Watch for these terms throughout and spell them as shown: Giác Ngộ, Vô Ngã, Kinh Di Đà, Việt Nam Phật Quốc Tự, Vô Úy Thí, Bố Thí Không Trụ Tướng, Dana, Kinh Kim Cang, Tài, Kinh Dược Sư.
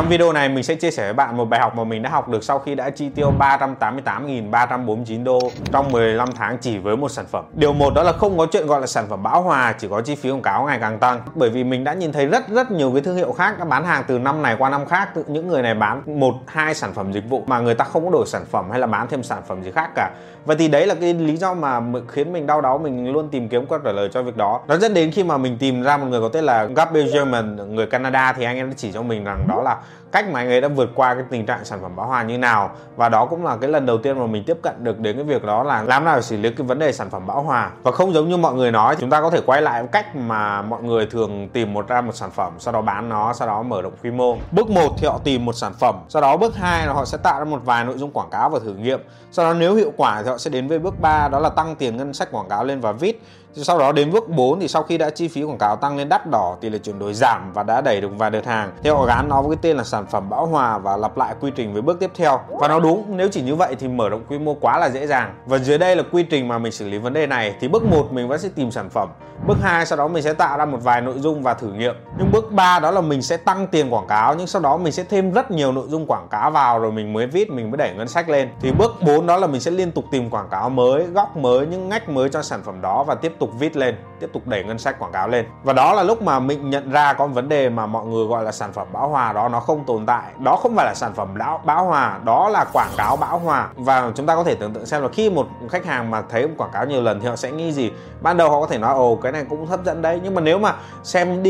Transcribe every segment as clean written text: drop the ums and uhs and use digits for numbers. Trong video này mình sẽ chia sẻ với bạn một bài học mà mình đã học được sau khi đã chi tiêu 388.349 đô trong 15 tháng chỉ với một sản phẩm. Điều một đó là không có chuyện gọi là sản phẩm bão hòa, chỉ có chi phí quảng cáo ngày càng tăng. Bởi vì mình đã nhìn thấy rất nhiều cái thương hiệu khác đã bán hàng từ năm này qua năm khác, tự những người này bán 1-2 sản phẩm dịch vụ mà người ta không có đổi sản phẩm hay là bán thêm sản phẩm gì khác cả. Và thì đấy là cái lý do mà khiến mình đau đáu, mình luôn tìm kiếm câu trả lời cho việc đó. Nó dẫn đến khi mà mình tìm ra một người có tên là Gabriel German, người Canada, thì anh em đã chỉ cho mình rằng đó là cách mà anh ấy đã vượt qua cái tình trạng sản phẩm bão hòa như nào. Và đó cũng là cái lần đầu tiên mà mình tiếp cận được đến cái việc đó là làm nào để xử lý cái vấn đề sản phẩm bão hòa. Và không giống như mọi người nói, chúng ta có thể quay lại cách mà mọi người thường tìm ra một sản phẩm, sau đó bán nó, sau đó mở rộng quy mô. Bước 1 thì họ tìm một sản phẩm, sau đó bước 2 là họ sẽ tạo ra một vài nội dung quảng cáo và thử nghiệm. Sau đó nếu hiệu quả thì họ sẽ đến với bước 3, đó là tăng tiền ngân sách quảng cáo lên và vít. Sau đó đến bước 4 thì sau khi đã chi phí quảng cáo tăng lên đắt đỏ, tỷ lệ chuyển đổi giảm và đã đẩy được vài đợt hàng, thì họ gán nó với cái tên là sản phẩm bão hòa và lặp lại quy trình với bước tiếp theo. Và nó đúng, nếu chỉ như vậy thì mở rộng quy mô quá là dễ dàng. Và dưới đây là quy trình mà mình xử lý vấn đề này. Thì bước 1 mình vẫn sẽ tìm sản phẩm, bước 2 sau đó mình sẽ tạo ra một vài nội dung và thử nghiệm. Nhưng bước 3 đó là mình sẽ tăng tiền quảng cáo, nhưng sau đó mình sẽ thêm rất nhiều nội dung quảng cáo vào rồi mình mới viết, mình mới đẩy ngân sách lên. Thì bước 4 đó là mình sẽ liên tục tìm quảng cáo mới, góc mới, những ngách mới cho sản phẩm đó và tiếp tục viết lên, tiếp tục đẩy ngân sách quảng cáo lên. Và đó là lúc mà mình nhận ra có vấn đề mà mọi người gọi là sản phẩm bão hòa đó nó không tồn tại. Đó không phải là sản phẩm bão hòa, đó là quảng cáo bão hòa. Và chúng ta có thể tưởng tượng xem là khi một khách hàng mà thấy quảng cáo nhiều lần thì họ sẽ nghĩ gì. Ban đầu họ có thể nói ồ cái này cũng hấp dẫn đấy, nhưng mà nếu mà xem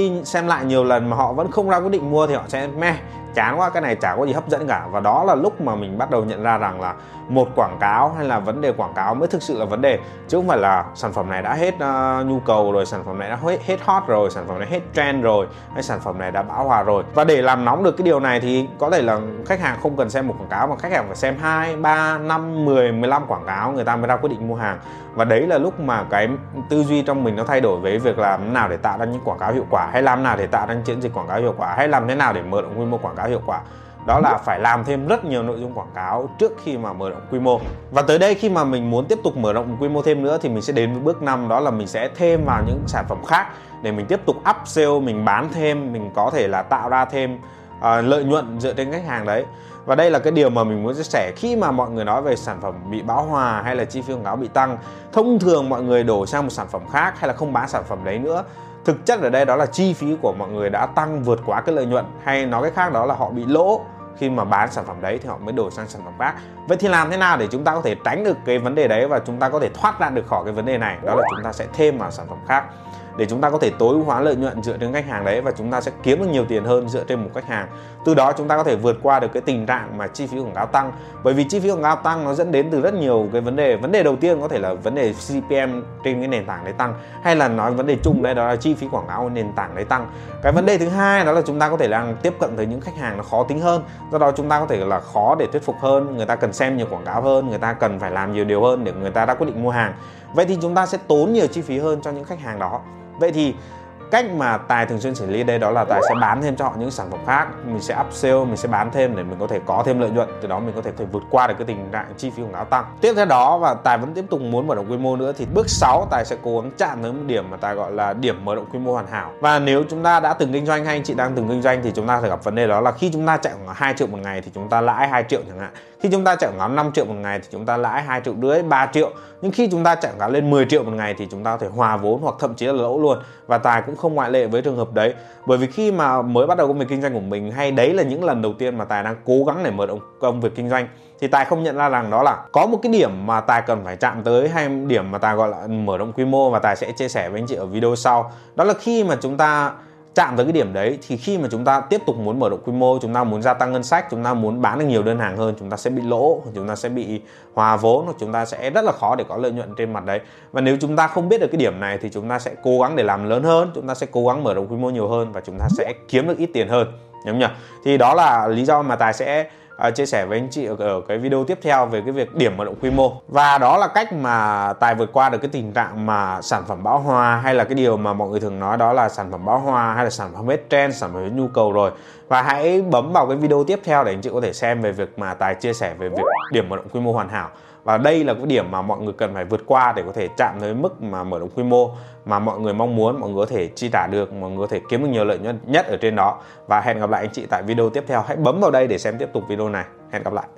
lại nhiều lần mà họ vẫn không ra quyết định mua thì họ sẽ meh, chán quá, cái này chả có gì hấp dẫn cả. Và đó là lúc mà mình bắt đầu nhận ra rằng là một quảng cáo hay là vấn đề quảng cáo mới thực sự là vấn đề, chứ không phải là sản phẩm này đã hết nhu cầu rồi, sản phẩm này đã hết hot rồi, sản phẩm này hết trend rồi, hay sản phẩm này đã bão hòa rồi. Và để làm nóng được cái điều này thì có thể là khách hàng không cần xem một quảng cáo mà khách hàng phải xem 2, 3, 5, 10, 15 quảng cáo người ta mới ra quyết định mua hàng. Và đấy là lúc mà cái tư duy trong mình nó thay đổi với việc làm nào để tạo ra những quảng cáo hiệu quả, hay làm nào để tạo ra những chiến dịch quảng cáo hiệu quả, hay làm thế nào để mở rộng quy mô quảng cáo hiệu quả. Đó là phải làm thêm rất nhiều nội dung quảng cáo trước khi mà mở rộng quy mô. Và tới đây khi mà mình muốn tiếp tục mở rộng quy mô thêm nữa thì mình sẽ đến với bước 5, đó là mình sẽ thêm vào những sản phẩm khác để mình tiếp tục upsell, mình bán thêm, mình có thể là tạo ra thêm lợi nhuận dựa trên khách hàng đấy. Và đây là cái điều mà mình muốn chia sẻ. Khi mà mọi người nói về sản phẩm bị bão hòa hay là chi phí quảng cáo bị tăng, thông thường mọi người đổ sang một sản phẩm khác hay là không bán sản phẩm đấy nữa. Thực chất ở đây đó là chi phí của mọi người đã tăng vượt quá cái lợi nhuận, hay nói cách khác đó là họ bị lỗ khi mà bán sản phẩm đấy thì họ mới đổi sang sản phẩm khác. Vậy thì làm thế nào để chúng ta có thể tránh được cái vấn đề đấy và chúng ta có thể thoát ra được khỏi cái vấn đề này? Đó là chúng ta sẽ thêm vào sản phẩm khác để chúng ta có thể tối ưu hóa lợi nhuận dựa trên khách hàng đấy, và chúng ta sẽ kiếm được nhiều tiền hơn dựa trên một khách hàng. Từ đó chúng ta có thể vượt qua được cái tình trạng mà chi phí quảng cáo tăng. Bởi vì chi phí quảng cáo tăng nó dẫn đến từ rất nhiều cái vấn đề. Vấn đề đầu tiên có thể là vấn đề CPM trên cái nền tảng đấy tăng, hay là nói vấn đề chung đấy đó là chi phí quảng cáo nền tảng đấy tăng. Cái vấn đề thứ hai đó là chúng ta có thể đang tiếp cận tới những khách hàng nó khó tính hơn, do đó chúng ta có thể là khó để thuyết phục hơn, người ta cần xem nhiều quảng cáo hơn, người ta cần phải làm nhiều điều hơn để người ta ra quyết định mua hàng. Vậy thì chúng ta sẽ tốn nhiều chi phí hơn cho những khách hàng đó. Vậy thì cách mà Tài thường xuyên xử lý đây đó là Tài sẽ bán thêm cho họ những sản phẩm khác, mình sẽ upsell, mình sẽ bán thêm để mình có thể có thêm lợi nhuận, từ đó mình có thể vượt qua được cái tình trạng chi phí quảng cáo tăng. Tiếp theo đó, và Tài vẫn tiếp tục muốn mở rộng quy mô nữa, thì bước 6 Tài sẽ cố gắng chạm tới một điểm mà Tài gọi là điểm mở rộng quy mô hoàn hảo. Và nếu chúng ta đã từng kinh doanh hay anh chị đang từng kinh doanh thì chúng ta sẽ gặp vấn đề đó là khi chúng ta chạy khoảng 2 triệu một ngày thì chúng ta lãi 2 triệu chẳng hạn. Khi chúng ta chạy khoảng 5 triệu một ngày thì chúng ta lãi 2,5 triệu, 3 triệu. Nhưng khi chúng ta chạy khoảng lên 10 triệu một ngày thì chúng ta có thể hòa vốn hoặc thậm chí là lỗ luôn. Và Tài cũng không ngoại lệ với trường hợp đấy. Bởi vì khi mà mới bắt đầu công việc kinh doanh của mình, hay đấy là những lần đầu tiên mà Tài đang cố gắng để mở rộng công việc kinh doanh, thì Tài không nhận ra rằng đó là có một cái điểm mà Tài cần phải chạm tới, hay điểm mà Tài gọi là mở rộng quy mô, và Tài sẽ chia sẻ với anh chị ở video sau. Đó là khi mà chúng ta chạm tới cái điểm đấy thì khi mà chúng ta tiếp tục muốn mở rộng quy mô, chúng ta muốn gia tăng ngân sách, chúng ta muốn bán được nhiều đơn hàng hơn, chúng ta sẽ bị lỗ, chúng ta sẽ bị hòa vốn, hoặc chúng ta sẽ rất là khó để có lợi nhuận trên mặt đấy. Và nếu chúng ta không biết được cái điểm này thì chúng ta sẽ cố gắng để làm lớn hơn, chúng ta sẽ cố gắng mở rộng quy mô nhiều hơn và chúng ta sẽ kiếm được ít tiền hơn, đúng không nhỉ? Thì đó là lý do mà Tài sẽ chia sẻ với anh chị ở cái video tiếp theo về cái việc điểm mở rộng quy mô. Và đó là cách mà Tài vượt qua được cái tình trạng mà sản phẩm bão hòa, hay là cái điều mà mọi người thường nói đó là sản phẩm bão hòa, hay là sản phẩm hết trend, sản phẩm hết nhu cầu rồi. Và hãy bấm vào cái video tiếp theo để anh chị có thể xem về việc mà Tài chia sẻ về việc điểm mở rộng quy mô hoàn hảo. Và đây là cái điểm mà mọi người cần phải vượt qua để có thể chạm tới mức mà mở rộng quy mô mà mọi người mong muốn, mọi người có thể chi trả được, mọi người có thể kiếm được nhiều lợi nhuận nhất ở trên đó. Và hẹn gặp lại anh chị tại video tiếp theo. Hãy bấm vào đây để xem tiếp tục video này. Hẹn gặp lại.